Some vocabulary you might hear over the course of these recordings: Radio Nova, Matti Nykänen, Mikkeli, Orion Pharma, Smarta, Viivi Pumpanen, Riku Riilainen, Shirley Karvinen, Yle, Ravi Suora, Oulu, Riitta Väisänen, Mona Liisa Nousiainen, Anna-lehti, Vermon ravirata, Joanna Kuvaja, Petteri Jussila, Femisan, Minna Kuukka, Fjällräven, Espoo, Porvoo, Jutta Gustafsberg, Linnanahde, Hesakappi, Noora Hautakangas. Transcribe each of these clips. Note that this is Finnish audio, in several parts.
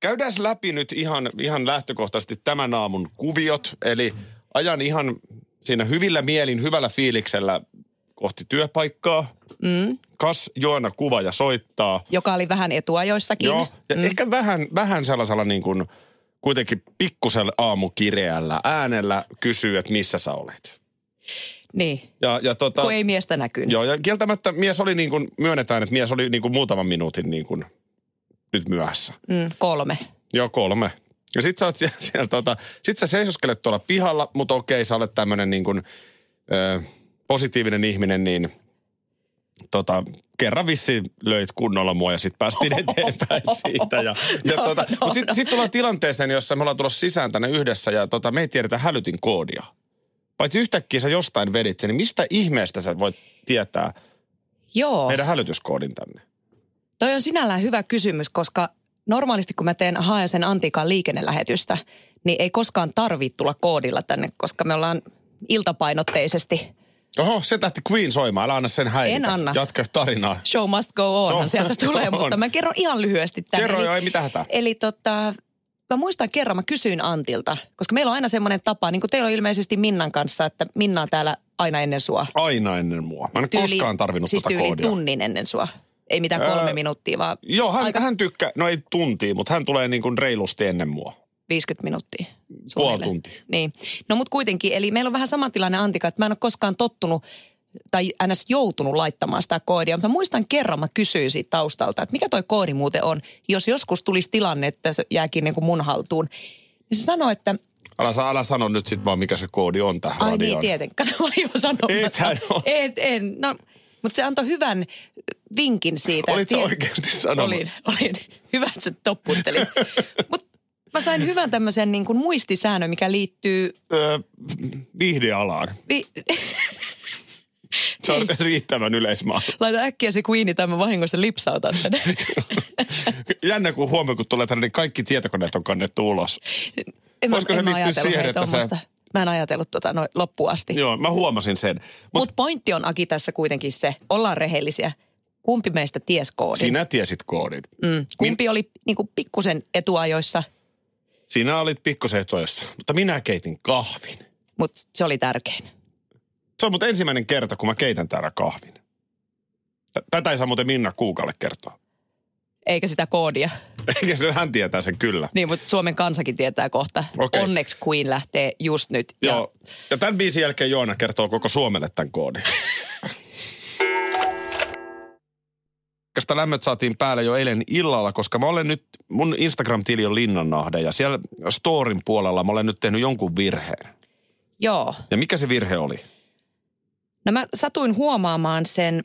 Käydään läpi nyt ihan lähtökohtaisesti tämän aamun kuviot, eli ajan ihan siinä hyvillä mielin, hyvällä fiiliksellä kohti työpaikkaa. Mm. Kas Joanna Kuvaja soittaa. Joka oli vähän etuajoissakin. Joo, ja ehkä vähän sellaisella niin kuin kuitenkin pikkusella aamukireällä äänellä kysyy, että missä sä olet. Niin, ja kun ei miestä näkynyt. Joo, ja kieltämättä mies oli niin kuin, myönnetään, että mies oli niin kuin muutaman minuutin niin kuin nyt myöhässä. 3. Joo, 3. Ja sit sä oot sit sä seisoskelet tuolla pihalla, mutta okei, sä olet tämmönen niin kuin positiivinen ihminen, niin kerran vissiin löit kunnolla mua ja sit päästiin eteenpäin siitä. Mutta sit tullaan tilanteeseen, jossa me ollaan tulossa sisään tänne yhdessä ja me ei tiedetä hälytin koodia. Paitsi yhtäkkiä sä jostain vedit sen, niin mistä ihmeestä sä voit tietää Joo. meidän hälytyskoodin tänne? Toi on sinällään hyvä kysymys, koska normaalisti kun mä haen sen Antiikan liikennelähetystä, niin ei koskaan tarvitse tulla koodilla tänne, koska me ollaan iltapainotteisesti. Oho, se tähti Queen soimaan. Älä anna sen häiritä. En anna. Jatka tarinaa. Show must go on, sieltä tulee, mutta mä kerron ihan lyhyesti tänne. Kerro jo, ei mitään hätää. Eli mä muistan kerran, mä kysyin Antilta, koska meillä on aina semmoinen tapa, niin kuin teillä on ilmeisesti Minnan kanssa, että Minna on täällä aina ennen sua. Aina ennen mua. Mä en koskaan tarvinnut tätä koodia. Siis tyyli tunnin ennen sua. Ei mitään 3 minuuttia, vaan... Joo, hän tykkää, no ei tuntia, mutta hän tulee niin kuin reilusti ennen mua. 50 minuuttia. Puoli tuntia. Niin. No mut kuitenkin, eli meillä on vähän sama tilanne Antika, että mä en ole koskaan tottunut tai ns. Joutunut laittamaan sitä koodia. Mä muistan kerran, mä kysyin siitä taustalta, että mikä toi koodi muuten on, jos joskus tulisi tilanne, että se jääkin niin kuin mun haltuun. Niin se sanoi, että... Älä sano nyt sit vaan, mikä se koodi on tähän radioon. Ai niin, tietenkään. Kato, mä olin jo sanomassa. En. No... Mutta se antoi hyvän vinkin siitä. Olit sä oikeasti sanonut? Olin. Hyvä, että sä topputtelit. Mutta mä sain hyvän tämmöisen niin kuin muistisäännön, mikä liittyy... Viihdealaan. Se on riittävän yleismaa. Laita äkkiä se Queeni tai mä vahingossa lipsautan sen. Jännä, kun huomioon, kun tulee tänne, niin kaikki tietokoneet on kannettu ulos. Koska se liittyy siihen, että sä... Mä en ajatellut loppuun asti. Joo, mä huomasin sen. Mutta pointti on, Aki, tässä kuitenkin se, ollaan rehellisiä. Kumpi meistä ties koodin? Sinä tiesit koodin. Kumpi oli niinku pikkusen etuajoissa? Sinä olit pikkusen etuajoissa, mutta minä keitin kahvin. Mutta se oli tärkein. Se on mut ensimmäinen kerta, kun mä keitän täällä kahvin. Tätä ei saa muuten Minna Kuukalle kertoa. Eikä sitä koodia. Eikä, hän tietää sen kyllä. Niin, mutta Suomen kansakin tietää kohta. Okay. Onneksi Queen lähtee just nyt. Joo. Ja tämän biisin jälkeen Joona kertoo koko Suomelle tämän koodin. Sitä lämmöt saatiin päälle jo eilen illalla, koska mä olen nyt, mun Instagram-tili on Linnanahde ja siellä storin puolella mä olen nyt tehnyt jonkun virheen. Joo. Ja mikä se virhe oli? No mä satuin huomaamaan sen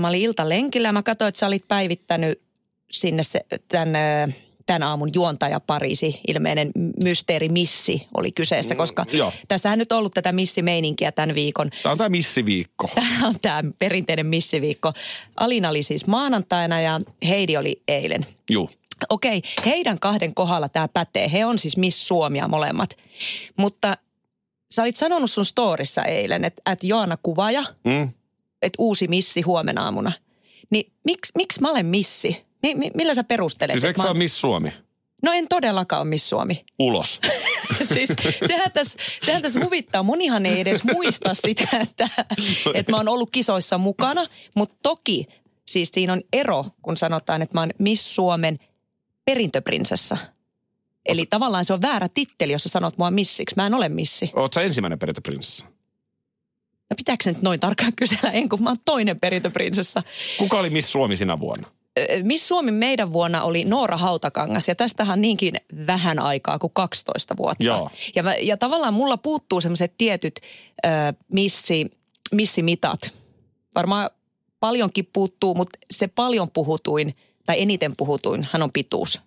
mä olin iltalenkillä ja mä katsoin, että sä olit päivittänyt sinne tämän aamun juontaja Pariisi, ilmeinen mysteerimissi oli kyseessä, koska tässähän nyt on ollut tätä missimeininkiä tämän viikon. Tämä on tämä missiviikko. Tämä on tämä perinteinen missiviikko. Alina oli siis maanantaina ja Heidi oli eilen. Juu. Okei, heidän kahden kohdalla tämä pätee. He on siis Miss Suomia molemmat, mutta sä olit sanonut sun storissa eilen, että Joanna Kuvaja... että uusi missi huomenna aamuna. Niin miksi mä olen missi? Millä sä perustelet? Siis eikö sä ole Miss Suomi? No en todellakaan ole Miss Suomi. Ulos. Siis sehän tässä huvittaa. Monihan ei edes muista sitä, että mä oon ollut kisoissa mukana. Mutta toki siis siinä on ero, kun sanotaan, että mä oon Miss Suomen perintöprinsessa. Eli tavallaan se on väärä titteli, jos sä sanot mua missiksi. Mä en ole missi. Oot sä ensimmäinen perintöprinsessa? No pitääkö se nyt noin tarkkaan kysellä? En, kun mä oon toinen perintöprinsessa. Kuka oli Miss Suomi sinä vuonna? Miss Suomi meidän vuonna oli Noora Hautakangas ja tästähän niinkin vähän aikaa kuin 12 vuotta. Joo. Ja tavallaan mulla puuttuu semmoiset tietyt missimitat. Varmaan paljonkin puuttuu, mutta se paljon puhutuin tai eniten puhutuin, hän on pituus.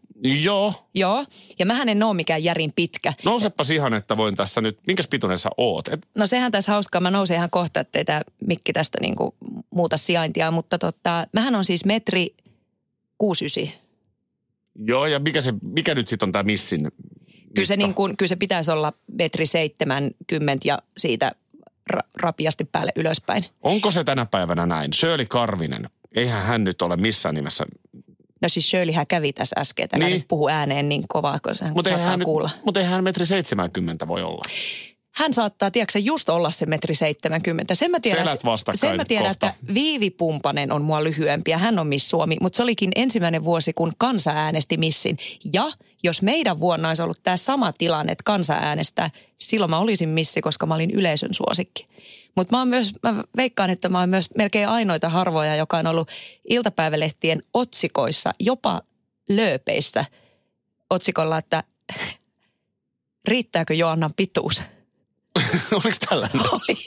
Joo, ja mähän en oo mikään järin pitkä. Nousepas ihan, että voin tässä nyt, minkäs pituinen sä oot? No sehän tässä hauskaa, mä nousen ihan kohta, ettei tää mikki tästä niinku muuta sijaintia, mutta mähän on siis 1,69 metriä. Joo, ja mikä nyt sitten on tää missin? Kyllä se pitäisi olla 1,70 metriä ja siitä rapiasti päälle ylöspäin. Onko se tänä päivänä näin? Shirley Karvinen, eihän hän nyt ole missään nimessä. No siis Shirleyhän kävi tässä äsken, että hän puhui ääneen niin kovaa, kun hän saattaa kuulla. Mutta eihän hän 1,70 metriä voi olla. Hän saattaa, tiedätkö, just olla se 1,70 metriä. Sen mä tiedän, että Viivi Pumpanen on mua lyhyempi ja hän on Miss Suomi, mutta se olikin ensimmäinen vuosi, kun kansa äänesti missin. Ja jos meidän vuonna olisi ollut tämä sama tilanne, että kansa äänestää, silloin mä olisin missi, koska mä olin yleisön suosikki. Mutta mä veikkaan, että mä oon myös melkein ainoita harvoja, joka on ollut iltapäivälehtien otsikoissa, jopa lööpeissä otsikolla, että riittääkö Joannan pituus? Oliko tällainen? Oli,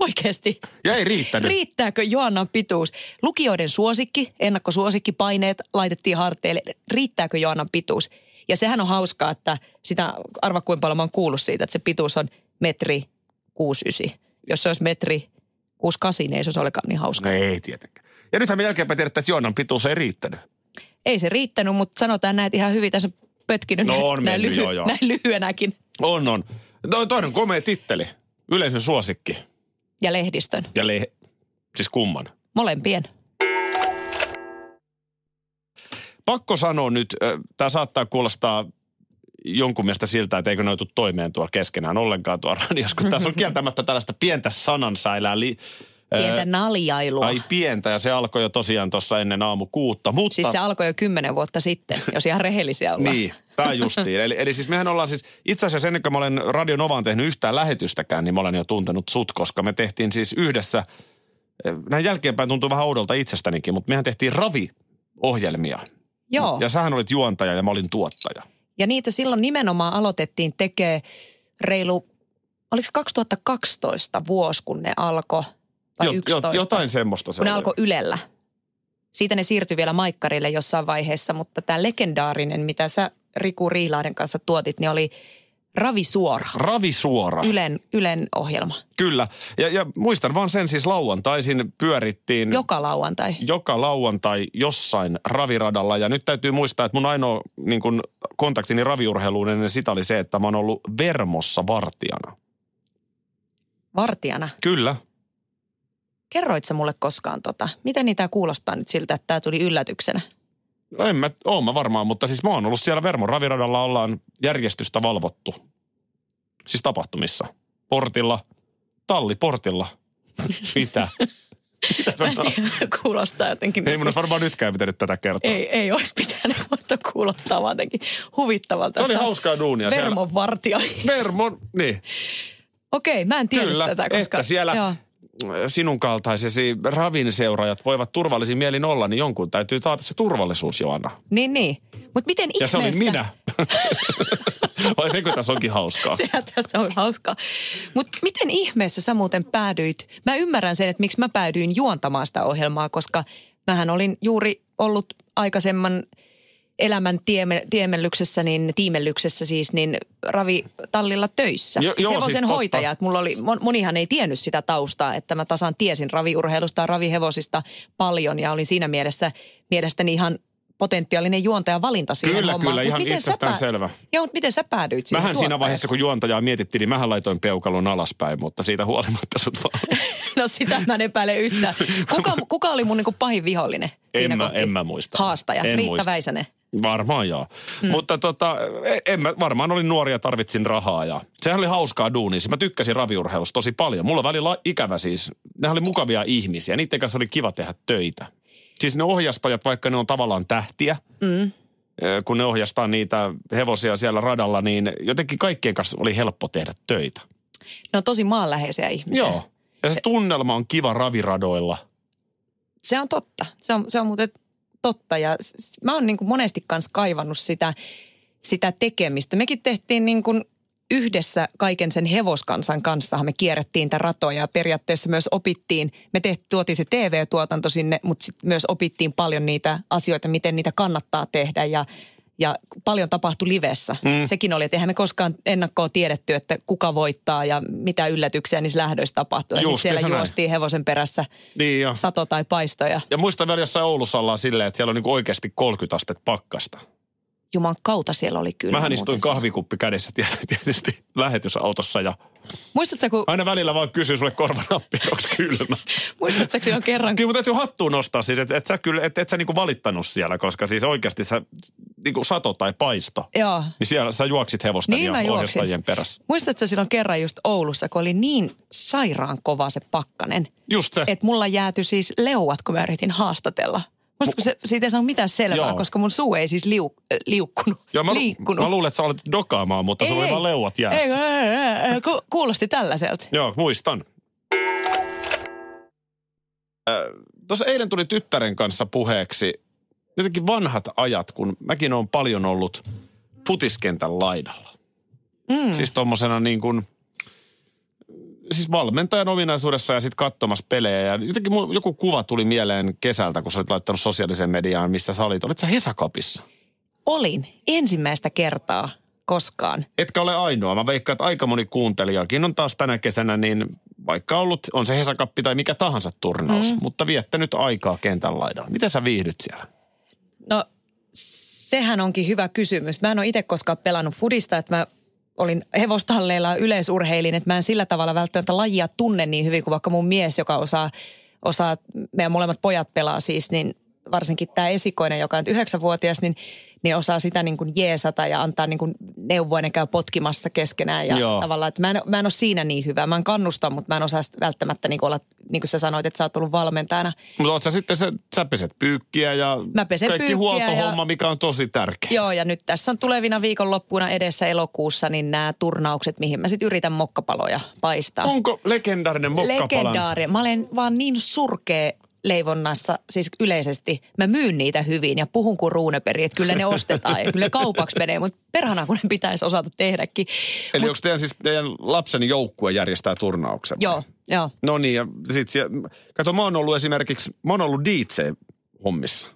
oikeasti. Ja ei riittänyt. Riittääkö Joannan pituus? Lukijoiden suosikki, ennakkosuosikkipaineet laitettiin harteille. Riittääkö Joannan pituus? Ja sehän on hauskaa, että sitä arva kuinka paljon mä oon kuullut siitä, että se pituus on 1,69 metriä. Jos se olisi 1,68 metriä, niin ei se olisi olekaan niin hauskaa. No ei tietenkään. Ja nythän me jälkeenpäin tiedetään, että Joannan pituus ei riittänyt. Ei se riittänyt, mutta sanotaan näitä ihan hyvin tässä pötkinyt. No on mennyt, joo. Näin lyhyenäkin. On. No toinen komea titteli. Yleisön suosikki. Ja lehdistön. Siis kumman? Molempien. Pakko sanoa nyt, tämä saattaa kuulostaa jonkun mielestä siltä, että eikö ne joutu toimeen tuolla keskenään ollenkaan tuolla radiossa, kun tässä on kieltämättä tällaista pientä sanansäilää. Pientä naljailua. Ai pientä, ja se alkoi jo tosiaan tuossa ennen 6:00, mutta... Siis se alkoi jo 10 vuotta sitten, jos ihan rehellisiä ollaan. Niin, tämä justiin. Eli siis mehän ollaan siis, itse asiassa ennen kuin mä olen Radio Novaan tehnyt yhtään lähetystäkään, niin mä olen jo tuntenut sut, koska me tehtiin siis yhdessä, näin jälkeenpäin tuntuu vähän oudolta itsestänikin, mutta mehän tehtiin Ravi-ohjelmia. Joo. Ja sähän olit juontaja ja mä olin tuottaja. Ja niitä silloin nimenomaan aloitettiin tekee reilu, oliko 2012 vuosi, kun ne alkoi? Vai 11? Jotain semmoista. Kun ne alkoi Ylellä. Siitä ne siirtyi vielä Maikkarille jossain vaiheessa, mutta tämä legendaarinen, mitä sä Riku Riilainen kanssa tuotit, niin oli Ravi Suora. Ravi Suora. Ylen ohjelma. Kyllä. Ja muistan vaan sen siis lauantaisin pyörittiin. Joka lauantai jossain raviradalla. Ja nyt täytyy muistaa, että mun ainoa niin kun kontaktini raviurheiluun ennen sitä oli se, että mä oon ollut Vermossa vartijana. Vartijana? Kyllä. Kerroit sä mulle koskaan tota? Miten niitä kuulostaa nyt siltä, että tää tuli yllätyksenä? No oon mä varmaan, mutta siis mä oon ollut siellä Vermon raviradalla, ollaan järjestystä valvottu. Siis tapahtumissa. Portilla, talliportilla. Mitä? Kuulostaa jotenkin. Ei mun olisi varmaan nytkään pitänyt tätä kertoa. Ei olisi pitänyt, mutta kuulostaa vaan jotenkin huvittavalta. Se oli hauskaa duunia siellä. Vermon vartija. Vermon, niin. Okei, mä en tiedä tätä, koska... siellä... Joo. Sinun kaltaisesi ravinseuraajat voivat turvallisin mielin olla, niin jonkun täytyy taata se turvallisuus, Joanna. Niin. Mutta miten ihmeessä... Ja se oli minä. Vai sekö tässä onkin hauskaa? Sehän tässä on hauskaa. Mutta miten ihmeessä sä muuten päädyit... Mä ymmärrän sen, että miksi mä päädyin juontamaan sitä ohjelmaa, koska mähän olin juuri ollut aikaisemman elämän tiimellyksessä, ravitallilla töissä. Hevosen hoitaja. Että mulla oli, monihan ei tiennyt sitä taustaa, että mä tasan tiesin raviurheilusta ja ravihevosista paljon ja olin siinä mielessä mielestäni ihan potentiaalinen juontajavalinta siihen hommaan. Kyllä, ihan itsestään selvä. Joo, mutta miten sä päädyit siihen tuottajaksi? Mähän siinä vaiheessa, kun juontajaa mietittiin, niin mähän laitoin peukalon alaspäin, mutta siitä huolimatta sut vaan. No sitä mä en epäile yhtään. Kuka oli mun niin kuin pahin vihollinen siinä kohti? En mä muista. Haastaja, Riitta Väisänen. Varmaan joo. Mutta varmaan olin nuori ja tarvitsin rahaa ja sehän oli hauskaa duunia. Mä tykkäsin raviurheilusta tosi paljon. Mulla välillä ikävä siis, nehän oli mukavia ihmisiä. Niiden kanssa oli kiva tehdä töitä. Siis ne ohjastajat, vaikka ne on tavallaan tähtiä, kun ne ohjastaa niitä hevosia siellä radalla, niin jotenkin kaikkien kanssa oli helppo tehdä töitä. Ne on tosi maanläheisiä ihmisiä. Joo. Ja se tunnelma on kiva raviradoilla. Se on totta. Se on muuten... Totta, ja mä oon niin kuin monesti kanssa kaivannut sitä tekemistä. Mekin tehtiin niin kuin yhdessä kaiken sen hevoskansan kanssa me kierrettiin tätä ratoja ja periaatteessa myös opittiin, tuotiin se TV-tuotanto sinne, mutta myös opittiin paljon niitä asioita, miten niitä kannattaa tehdä ja paljon tapahtui livessä. Sekin oli, että eihän me koskaan ennakkoon tiedetty, että kuka voittaa ja mitä yllätyksiä niissä lähdöissä tapahtui. Just, ja siellä juostiin hevosen perässä niin sato tai paistoja. Ja muistan vielä jossain Oulussa ollaan silleen, että siellä on niin oikeasti 30 astetta pakkasta. Juman kautta siellä oli kyllä. Mähän istuin kahvikuppi kädessä tietysti lähetysautossa ja muistatko, kun aina välillä vaan kysyy sulle korvanappi, onko kylmä. Muistatko jo kerran? Kyllä, mutta täytyy hattuun nostaa siis, että et sä niinku valittanut siellä, koska siis oikeasti sä niinku sato tai paisto. Joo. Niin siellä sä juoksit hevosten niin ja ohjastajien perässä. Muistatko silloin kerran just Oulussa, kun oli niin sairaan kova se pakkanen. Just se. Että mulla jäätyi siis leuat, kun mä yritin haastatella. Muistatko, siitä ei saanut mitään selvää, joo, koska mun suu ei siis liikkunut. Joo, mä luulen, että sä olet dokaamaan, mutta se oli vaan leuat jäässä. Ei, kuulosti tällaiselta. Joo, muistan. Tuossa eilen tuli tyttären kanssa puheeksi jotenkin vanhat ajat, kun mäkin olen paljon ollut futiskentän laidalla. Siis tommosena niin kuin siis valmentajan ominaisuudessa ja sitten katsomassa pelejä. Ja jotenkin joku kuva tuli mieleen kesältä, kun sä olit laittanut sosiaaliseen mediaan, missä sä olit. Olit sä Hesakapissa? Olin. Ensimmäistä kertaa koskaan. Etkä ole ainoa. Mä veikkaan, että aika moni kuuntelijakin on taas tänä kesänä, niin vaikka on se Hesakappi tai mikä tahansa turnaus, mutta viettänyt aikaa kentän laidalla. Miten sä viihdyt siellä? No, sehän onkin hyvä kysymys. Mä en ole itse koskaan pelannut fudista, että mä olin hevostalleilla yleisurheilin, että mä en sillä tavalla välttämättä lajia tunne niin hyvin kuin vaikka mun mies, joka osaa meidän molemmat pojat pelaa siis, niin varsinkin tämä esikoinen, joka on 9-vuotias, niin osaa sitä niin kuin jeesata ja antaa niin kuin neuvoa, ne käy potkimassa keskenään ja tavallaan, että mä en ole siinä niin hyvä. Mä en kannusta, mutta mä en osaa välttämättä niin kuin olla, niin kuin sä sanoit, että sä oot ollut valmentajana. Mutta oot sä sitten, sä peset pyykkiä ja kaikki huoltohomma, mikä on tosi tärkeä. Joo, ja nyt tässä on tulevina viikonloppuina edessä elokuussa, niin nämä turnaukset, mihin mä sitten yritän mokkapaloja paistaa. Onko legendaarinen mokkapalan? Legendaarinen. Mä olen vaan niin surkea leivonnassa, siis yleisesti, mä myyn niitä hyvin ja puhun kuin ruuneperi, että kyllä ne ostetaan ja kyllä kaupaksi menee, mutta perhana kun ne pitäisi osata tehdäkin. Eli onko teidän lapsen joukkue järjestää turnauksen? Joo. No niin, ja sit kato, mä oon ollut DJ-hommissa.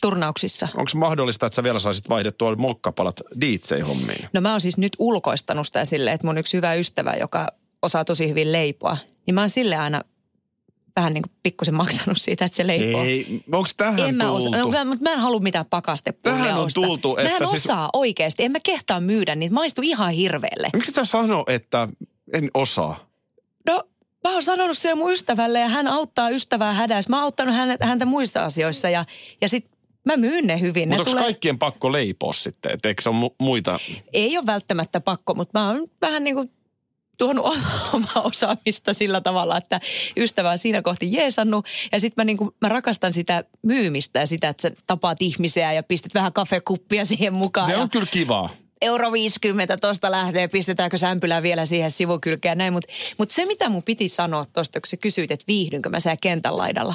Turnauksissa. Onko mahdollista, että sä vielä saisit vaihdettua mokkapalat DJ-hommiin? No mä oon siis nyt ulkoistanut sitä silleen, että mun yksi hyvä ystävä, joka osaa tosi hyvin leipoa, niin mä oon silleen aina vähän niin kuin pikkusen maksanut siitä, että se leipoo. Ei, onko tähän tultu? Mutta mä en halua mitään pakastepullia tähän on ostaa. Tultu, että mä en osaa oikeasti. En mä kehtaa myydä niitä. Maistuu ihan hirveelle. Miksi sä sano, että en osaa? No, mä oon sanonut siellä mun ystävälle ja hän auttaa ystävää hädässä. Mä oon auttanut häntä muissa asioissa ja sit mä myyn ne hyvin. Mutta onko kaikkien pakko leipoa sitten? Et eikö se ole muita? Ei ole välttämättä pakko, mutta mä oon vähän niin kuin tuonut omaa osaamista sillä tavalla, että ystävä on siinä kohti jeesannut. Ja sitten mä rakastan sitä myymistä ja sitä, että sä tapaat ihmisiä ja pistät vähän kafekuppia siihen mukaan. Se on kyllä kivaa. 1,50 tosta lähtee, pistetäänkö sämpylää vielä siihen sivukylkeen näin. Mutta se, mitä mun piti sanoa tosta, kun sä kysyit, että viihdynkö mä siellä kentän laidalla.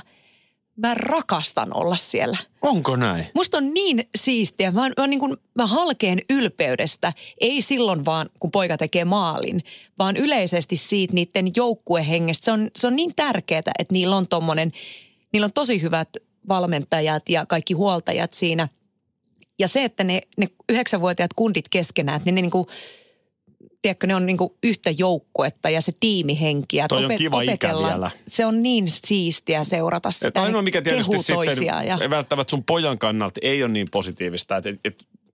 Mä rakastan olla siellä. Onko näin? Musta on niin siistiä. Mä halkeen ylpeydestä, ei silloin vaan, kun poika tekee maalin, vaan yleisesti siitä niiden joukkuehengestä. Se on niin tärkeää, että niillä on tosi hyvät valmentajat ja kaikki huoltajat siinä. Ja se, että ne 9-vuotiaat kundit keskenään, että ne niinku tiedätkö, ne on niinku yhtä joukkuetta ja se tiimihenki. Toi on kiva ikä vielä. Se on niin siistiä seurata sitä. Et ainoa mikä tietysti sitten välttämättä sun pojan kannalta ei ole niin positiivista, että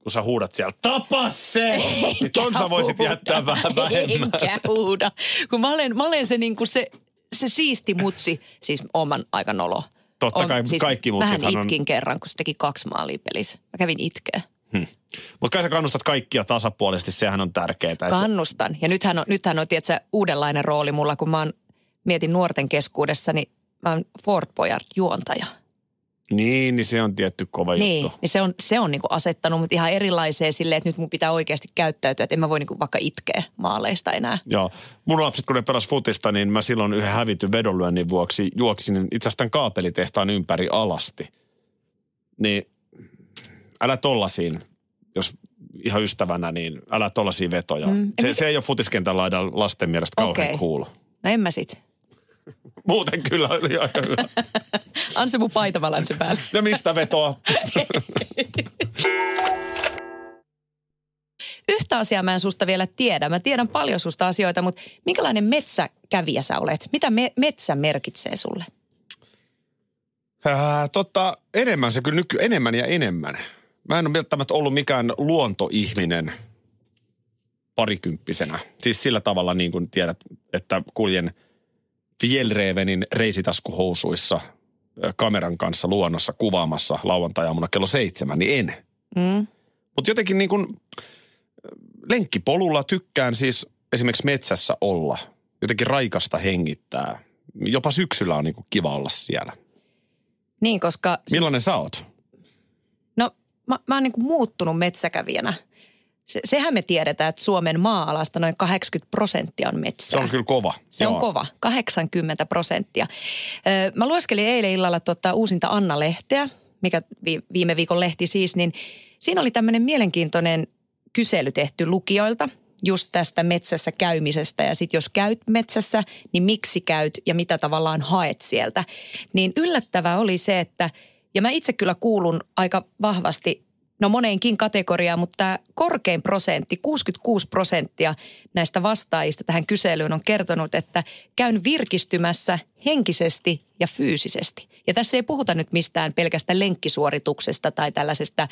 kun sä huudat siellä, tapa se! Niin ton sä voisit jättää vähän vähemmän. Enkä huuda. Kun mä olen se, niinku se siisti mutsi, siis oman aika nolo. Totta kai siis kaikki mutsithan on. Mähän itkin kerran, kun se teki 2 maalia pelissä. Mä kävin itkeä. Mutta kai sä kannustat kaikkia tasapuolisesti, sehän on tärkeää. Kannustan. Ja nythän on tietsä, uudenlainen rooli mulla, kun mä mietin nuorten keskuudessa, niin mä oon Fort Boyard-juontaja. Niin se on tietty kova juttu. Niin, se on niinku asettanut mut ihan erilaiseen silleen, että nyt mun pitää oikeasti käyttäytyä, että en mä voi niinku vaikka itkeä maaleista enää. Joo. Mun lapset, kun ne pelas futista, niin mä silloin yhden hävityn vedonlyönnin vuoksi juoksin itse asiassa tämän kaapelitehtaan ympäri alasti. Niin älä tollasiin, jos ihan ystävänä, niin älä tollaisia vetoja. Se ei ole futiskentän laidan lasten mielestä kauhean cool. No en mä sit. Muuten kyllä oli aika hyvä. Anse mun paitavalanssi päälle. No mistä vetoa? Yhtä asiaa mä en susta vielä tiedä. Mä tiedän paljon susta asioita, mutta minkälainen metsäkävijä sä olet? Mitä metsä merkitsee sulle? Enemmän se kyllä enemmän ja enemmän. Mä en ole välttämättä ollut mikään luontoihminen parikymppisenä. Siis sillä tavalla niin kuin tiedät, että kuljen Fjällrävenin reisitaskuhousuissa kameran kanssa luonnossa kuvaamassa lauantai-aamuna kello 7, niin en. Mutta jotenkin niin kuin lenkkipolulla tykkään siis esimerkiksi metsässä olla. Jotenkin raikasta hengittää. Jopa syksyllä on niin kuin kiva olla siellä. Niin, koska... Millainen sä oot? No, mä oon niin kuin muuttunut metsäkävijänä. Sehän me tiedetään, että Suomen maa-alasta noin 80% on metsää. Se on kyllä kova. Se on kova, 80%. Mä lueskelin eilen illalla uusinta Anna-lehteä, mikä viime viikon lehti siis, niin siinä oli tämmöinen mielenkiintoinen kysely tehty lukijoilta just tästä metsässä käymisestä. Ja sitten jos käyt metsässä, niin miksi käyt ja mitä tavallaan haet sieltä. Niin yllättävää oli se, että, ja mä itse kyllä kuulun aika vahvasti, no moneenkin kategoriaan, mutta korkein prosentti, 66% näistä vastaajista tähän kyselyyn on kertonut, että käyn virkistymässä henkisesti ja fyysisesti. Ja tässä ei puhuta nyt mistään pelkästä lenkkisuorituksesta tai tällaisesta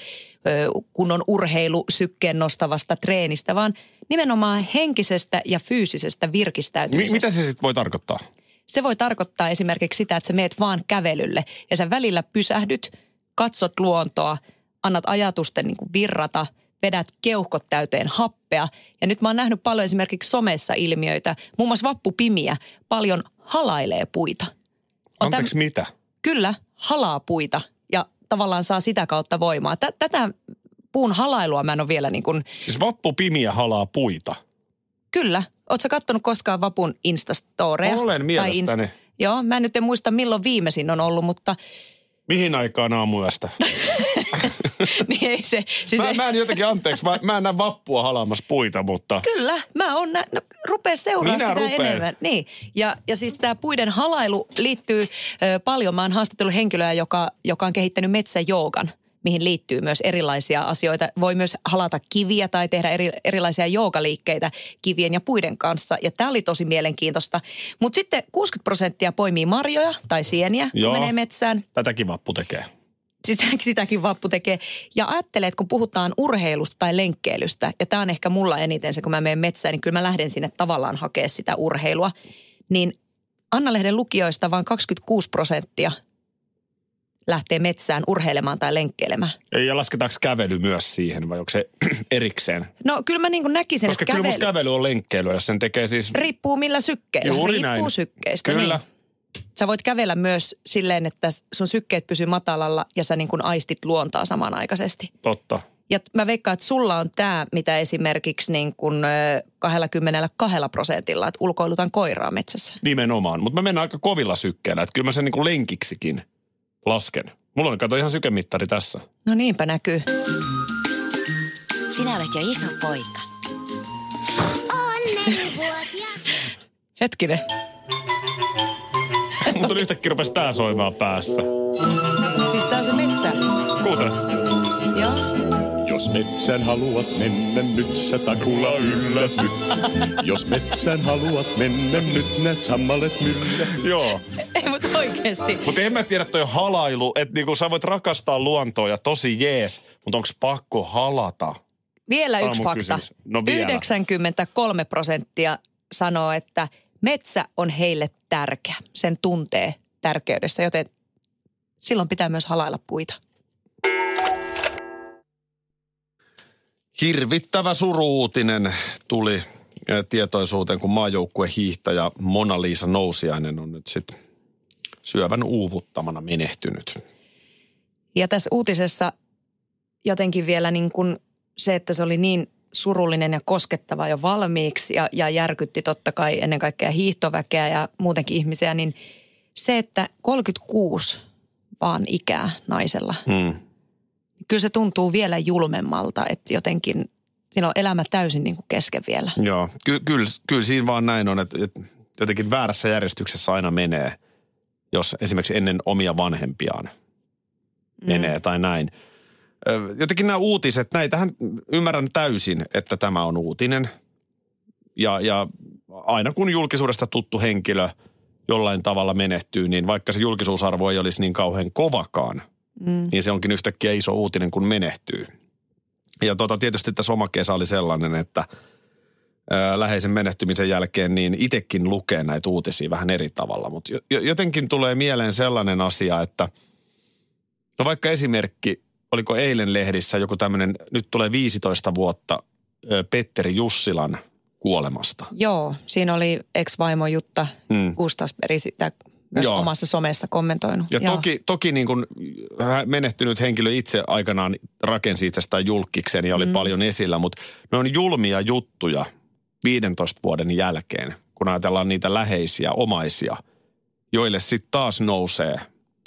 kunnon urheilusykkeen nostavasta treenistä, vaan nimenomaan henkisestä ja fyysisestä virkistäytymisestä. Mitä se sitten voi tarkoittaa? Se voi tarkoittaa esimerkiksi sitä, että sä meet vaan kävelylle ja sä välillä pysähdyt, katsot luontoa, annat ajatusten niin kuin virrata, vedät keuhkot täyteen happea. Ja nyt mä oon nähnyt paljon esimerkiksi somessa ilmiöitä. Muun muassa vappupimiä paljon halailee puita. Anteeksi, mitä? Kyllä, halaa puita ja tavallaan saa sitä kautta voimaa. Tätä puun halailua mä en ole vielä niin kuin... Siis vappupimiä halaa puita? Kyllä. Ootko sä kattonut koskaan vapun instastoreja? Olen mielestäni. Joo, mä nyt en muista milloin viimeisin on ollut, mutta... Mihin aikaan aamuyöstä? Niin ei se. Siis mä en jotenkin, anteeksi, mä en näe vappua halaamassa puita, mutta... Kyllä, mä oon no, rupea seuraamaan sitä enemmän. Niin, ja siis tämä puiden halailu liittyy paljon. Mä oon haastatellut henkilöä, joka on kehittänyt metsäjoogan, mihin liittyy myös erilaisia asioita. Voi myös halata kiviä tai tehdä erilaisia joogaliikkeitä kivien ja puiden kanssa. Ja tämä oli tosi mielenkiintoista. Mutta sitten 60% poimii marjoja tai sieniä, kun menee metsään. Tätäkin vappu tekee. Sitäkin vappu tekee. Ja ajattelee, että kun puhutaan urheilusta tai lenkkeilystä, ja tämä on ehkä mulla eniten se, kun mä menen metsään, niin kyllä mä lähden sinne tavallaan hakemaan sitä urheilua. Niin Anna-lehden lukijoista vaan 26% lähtee metsään urheilemaan tai lenkkeilemään. Ja lasketaanko kävely myös siihen vai onko se erikseen? No kyllä mä niin kuin näkisin, koska että kävely... Koska kyllä musta kävely on lenkkeilyä, jos sen tekee siis... Riippuu millä sykkeellä. Juuri näin. Riippuu sykkeistä. Kyllä. Niin. Sä voit kävellä myös silleen, että sun sykkeet pysyy matalalla ja sä niin kuin aistit luontaa samanaikaisesti. Totta. Ja mä veikkaan, että sulla on tämä, mitä esimerkiksi niin kuin 22%, että ulkoilutaan koiraa metsässä. Nimenomaan, mutta mä menen aika kovilla sykkeillä, että kyllä mä sen niin kuin lenkiksikin lasken. Mulla on, kato, ihan sykemittari tässä. No niinpä näkyy. Sinä olet jo iso poika. Onnenvuotias. Hetkinen. Mutta yhtäkkiä rupesi tää soimaan päässä. Siis tää on se metsä. Kuuntele. Joo. Jos metsään haluat mennä nyt, sä takulla yllätyt. Jos metsään haluat mennä nyt, näet sammalet myllä. Joo. Ei, mutta oikeesti. Mutta en mä tiedä, toi halailu, että niinku sä voit rakastaa luontoa ja tosi jees, mutta onko pakko halata? Vielä yksi fakta. No vielä. 93% sanoo, että metsä on heille tärkeä. Sen tuntee tärkeydessä, joten silloin pitää myös halailla puita. Hirvittävä suru-uutinen tuli tietoisuuteen, kun maajoukkuehiihtäjä Mona Liisa Nousiainen on nyt sitten syövän uuvuttamana menehtynyt. Ja tässä uutisessa jotenkin vielä niin kuin se, että se oli niin surullinen ja koskettava jo valmiiksi ja järkytti totta kai ennen kaikkea hiihtoväkeä ja muutenkin ihmisiä, niin se, että 36 vaan ikää naisella. Kyllä se tuntuu vielä julmemmalta, että jotenkin Siinä on elämä täysin niin kuin kesken vielä. Joo, kyllä siinä vaan näin on, että jotenkin väärässä järjestyksessä aina menee, jos esimerkiksi ennen omia vanhempiaan menee tai näin. Jotenkin nämä uutiset, näitähän ymmärrän täysin, että tämä on uutinen. Ja aina kun julkisuudesta tuttu henkilö jollain tavalla menehtyy, niin vaikka se julkisuusarvo ei olisi niin kauhean kovakaan, niin se onkin yhtäkkiä iso uutinen, kun menehtyy. Ja tietysti tässä oma kesä oli sellainen, että läheisen menehtymisen jälkeen niin itsekin lukee näitä uutisia vähän eri tavalla. Mutta jotenkin tulee mieleen sellainen asia, että no vaikka esimerkki, oliko eilen lehdissä joku tämmöinen, nyt tulee 15 vuotta Petteri Jussilan kuolemasta. Joo, siinä oli ex-vaimo Jutta Gustafsberg sitä myös Joo. omassa somessa kommentoinut. Ja toki niin kuin menehtynyt henkilö itse aikanaan rakensi itsestään julkkikseen ja oli paljon esillä, mutta ne on julmia juttuja 15 vuoden jälkeen, kun ajatellaan niitä läheisiä, omaisia, joille sitten taas nousee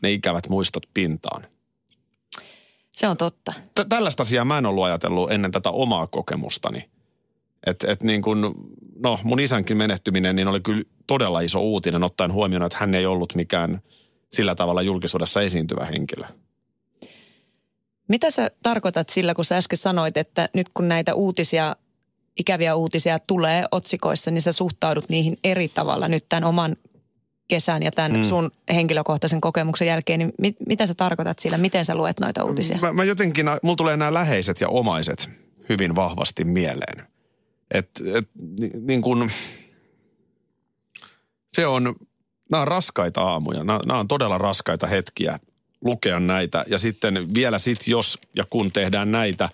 ne ikävät muistot pintaan. Se on totta. Tällaista asiaa mä en ollut ajatellut ennen tätä omaa kokemustani. Että niin kuin, no mun isänkin menehtyminen niin oli kyllä todella iso uutinen ottaen huomioon, että hän ei ollut mikään sillä tavalla julkisuudessa esiintyvä henkilö. Mitä sä tarkoitat sillä, kun sä äsken sanoit, että nyt kun näitä uutisia, ikäviä uutisia tulee otsikoissa, niin sä suhtaudut niihin eri tavalla nyt tämän oman kesän ja tämän sun henkilökohtaisen kokemuksen jälkeen, niin mitä sä tarkoitat sillä, miten sä luet noita uutisia? Mä jotenkin, mulla tulee nämä läheiset ja omaiset hyvin vahvasti mieleen. Niin kuin, se on, nämä on raskaita aamuja, nämä on todella raskaita hetkiä lukea näitä. Ja sitten vielä jos ja kun tehdään näitä,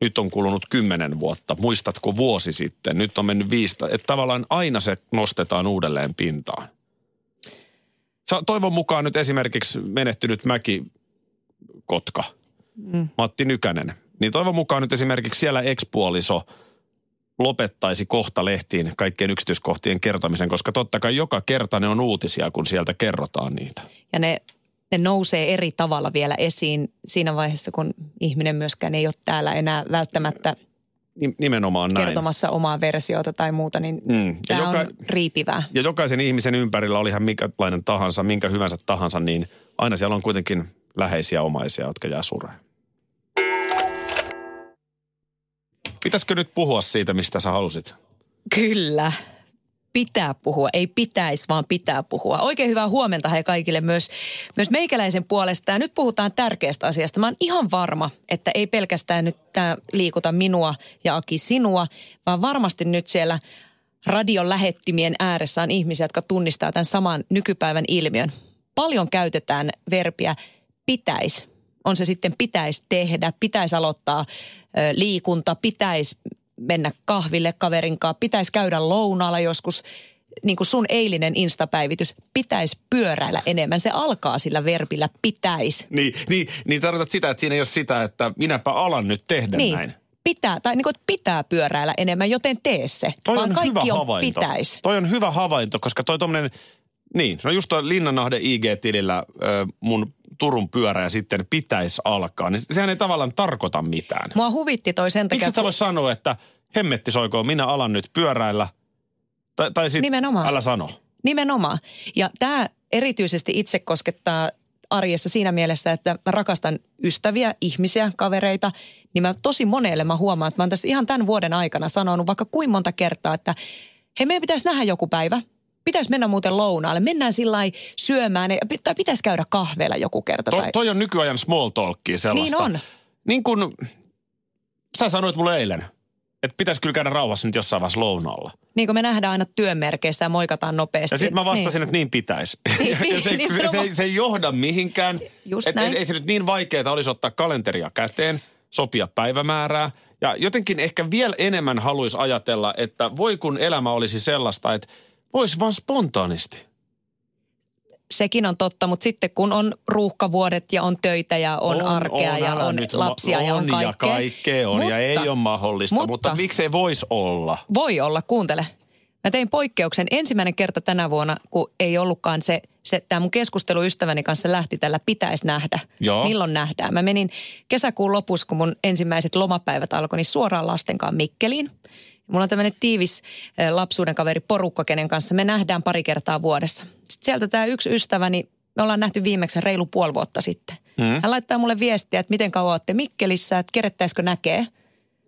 nyt on kulunut 10 vuotta, muistatko vuosi sitten, nyt on mennyt 5, että tavallaan aina se nostetaan uudelleen pintaan. Toivon mukaan nyt esimerkiksi menehtynyt Mäki-Kotka, Matti Nykänen, niin toivon mukaan nyt esimerkiksi siellä ekspuoliso lopettaisi kohta lehtiin kaikkien yksityiskohtien kertomisen, koska totta kai joka kerta ne on uutisia, kun sieltä kerrotaan niitä. Ja ne nousee eri tavalla vielä esiin siinä vaiheessa, kun ihminen myöskään ei ole täällä enää välttämättä nimenomaan kertomassa näin. Omaa versiota tai muuta, niin tämä on riipivää. Ja jokaisen ihmisen ympärillä oli ihan minkälainen tahansa, minkä hyvänsä tahansa, niin aina siellä on kuitenkin läheisiä omaisia, jotka jää sureen. Pitäisikö nyt puhua siitä, mistä sä halusit? Kyllä. Pitää puhua. Ei pitäisi, vaan pitää puhua. Oikein hyvää huomenta hei kaikille myös meikäläisen puolesta. Ja nyt puhutaan tärkeästä asiasta. Mä oon ihan varma, että ei pelkästään nyt tää liikuta minua ja Aki sinua, vaan varmasti nyt siellä radion lähettimien ääressä on ihmisiä, jotka tunnistaa tämän saman nykypäivän ilmiön. Paljon käytetään verbiä pitäisi. On se sitten pitäisi tehdä, pitäisi aloittaa liikunta, pitäisi mennä kahville kaverinkaan, pitäisi käydä lounaalla joskus. Niin kuin sun eilinen Insta-päivitys, pitäisi pyöräillä enemmän. Se alkaa sillä verbillä pitäisi. Niin tarkoitat sitä, että siinä ei ole sitä, että minäpä alan nyt tehdä näin. Pitää, tai niin kuin, että pitää pyöräillä enemmän, joten tee se. Toi vaan on kaikki hyvä havainto. Pitäisi. Toi on hyvä havainto, koska toi tommonen, no just toi Linnanahde IG-tilillä mun Turun pyörä ja sitten pitäisi alkaa, niin sehän ei tavallaan tarkoita mitään. Mua huvitti toi sen takia. Miksi sä vois sanoa, että hemmetti soikoon, minä alan nyt pyöräillä? Tai sit nimenomaan. Älä sano. Nimenomaan. Ja tää erityisesti itse koskettaa arjessa siinä mielessä, että mä rakastan ystäviä, ihmisiä, kavereita. Niin mä tosi monelle mä huomaan, että mä oon tässä ihan tämän vuoden aikana sanonut vaikka kuinka monta kertaa, että hei, meidän pitäisi nähdä joku päivä. Pitäisi mennä muuten lounaalle. Mennään sillain syömään tai pitäisi käydä kahveilla joku kerta. Toi on nykyajan small talkia sellaista. Niin on. Niin kun sä sanoit mulle eilen, että pitäisi kyllä käydä rauhassa nyt jossain vaiheessa lounaalla. Niin kun me nähdään aina työmerkeissä ja moikataan nopeasti. Ja sit mä vastasin, että niin pitäisi. Se ei johda mihinkään. Ei se nyt niin vaikeaa olisi ottaa kalenteria käteen, sopia päivämäärää. Ja jotenkin ehkä vielä enemmän haluaisi ajatella, että voi kun elämä olisi sellaista, että voisi vaan spontaanisti. Sekin on totta, mutta sitten kun on ruuhkavuodet ja on töitä ja on arkea ja on lapsia ja on kaikkea. On ja kaikkea on ja ei ole mahdollista, mutta miksei voisi olla? Voi olla, kuuntele. Mä tein poikkeuksen ensimmäinen kerta tänä vuonna, kun ei ollutkaan se tämä mun keskustelu ystäväni kanssa lähti tällä pitäisi nähdä. Joo. Milloin nähdään? Mä menin kesäkuun lopussa, kun mun ensimmäiset lomapäivät alkoi, niin suoraan lastenkaan Mikkeliin. Mulla on tämmöinen tiivis lapsuuden kaveri porukka, kenen kanssa me nähdään pari kertaa vuodessa. Sitten sieltä tämä yksi ystäväni, me ollaan nähty viimeksi reilu puoli vuotta sitten. Mm. Hän laittaa mulle viestiä, että miten kauan olette Mikkelissä, että kerettäisikö näkee.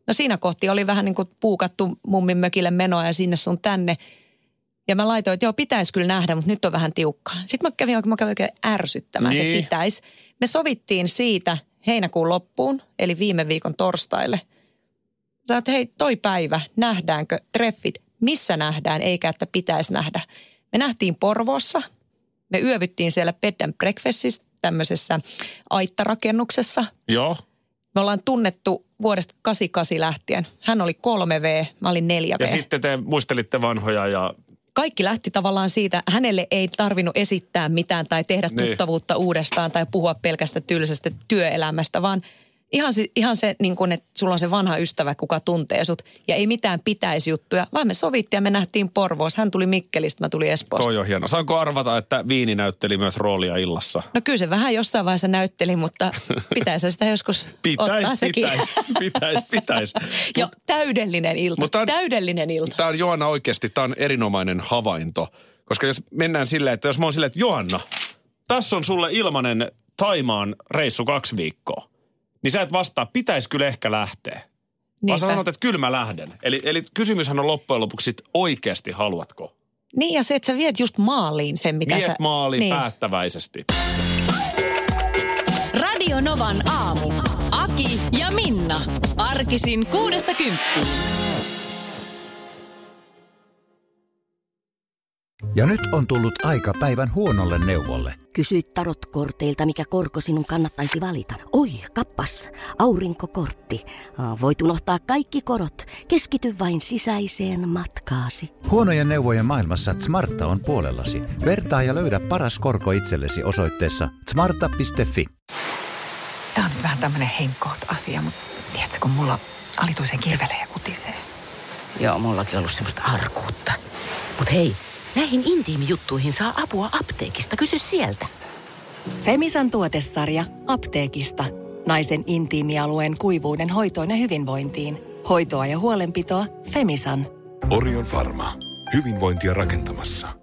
No siinä kohti oli vähän niin kuin puukattu mummin mökille menoa ja sinne sun tänne. Ja mä laitoin, että joo, pitäisi kyllä nähdä, mutta nyt on vähän tiukkaa. Sitten mä kävin oikein ärsyttämään, niin. Se pitäisi. Me sovittiin siitä heinäkuun loppuun, eli viime viikon torstaille. Sä oot, hei, toi päivä, nähdäänkö treffit? Missä nähdään, eikä että pitäisi nähdä. Me nähtiin Porvoossa. Me yövyttiin siellä bed and breakfastissa, tämmöisessä aittarakennuksessa. Joo. Me ollaan tunnettu vuodesta 88 lähtien. Hän oli 3V, mä olin 4V. Ja sitten te muistelitte vanhoja ja... Kaikki lähti tavallaan siitä, hänelle ei tarvinnut esittää mitään tai tehdä tuttavuutta uudestaan tai puhua pelkästä tylsästä työelämästä, vaan ihan se niin kuin, että sulla on se vanha ystävä, kuka tuntee sut ja ei mitään pitäisi juttuja, vaan me sovittiin ja me nähtiin Porvoossa. Hän tuli Mikkelistä, mä tulin Espoosta. Toi on hieno. Saanko arvata, että viini näytteli myös roolia illassa? No kyllä se vähän jossain vaiheessa näytteli, mutta pitäisi sitä joskus ottaa sekin. Pitäisi. Ja täydellinen ilta, täydellinen ilta. Tämä on Joanna oikeasti, tämä on erinomainen havainto. Koska jos mennään silleen, että jos mä oon silleen, että Joanna, tässä on sulle ilmanen Thaimaan reissu 2 viikkoa. Niin sä et vastaa, pitäisi kyllä ehkä lähteä. Vaan sä sanot, että kyllä mä lähden. Eli kysymyshän on loppujen lopuksi oikeasti haluatko. Niin ja se, että sä viet just maaliin sen, mitä viet sä... Viet maaliin niin. Päättäväisesti. Radio Novan aamu. Aki ja Minna. Arkisin 6–10. Ja nyt on tullut aika päivän huonolle neuvolle. Kysy tarotkorteilta, mikä korko sinun kannattaisi valita. Oi, kappas, aurinkokortti. Voit unohtaa kaikki korot. Keskity vain sisäiseen matkaasi. Huonojen neuvojen maailmassa Smarta on puolellasi. Vertaa ja löydä paras korko itsellesi osoitteessa smarta.fi. Tämä on nyt vähän tämmöinen henkkoht-asia, mutta tiedätkö, kun mulla alituisen kirvelee ja kutisee. Joo, mullakin on ollut semmoista arkuutta. Mut hei. Näihin intiimijuttuihin saa apua apteekista. Kysy sieltä. Femisan tuotesarja apteekista. Naisen intiimialueen kuivuuden hoitoon ja hyvinvointiin. Hoitoa ja huolenpitoa Femisan. Orion Pharma. Hyvinvointia rakentamassa.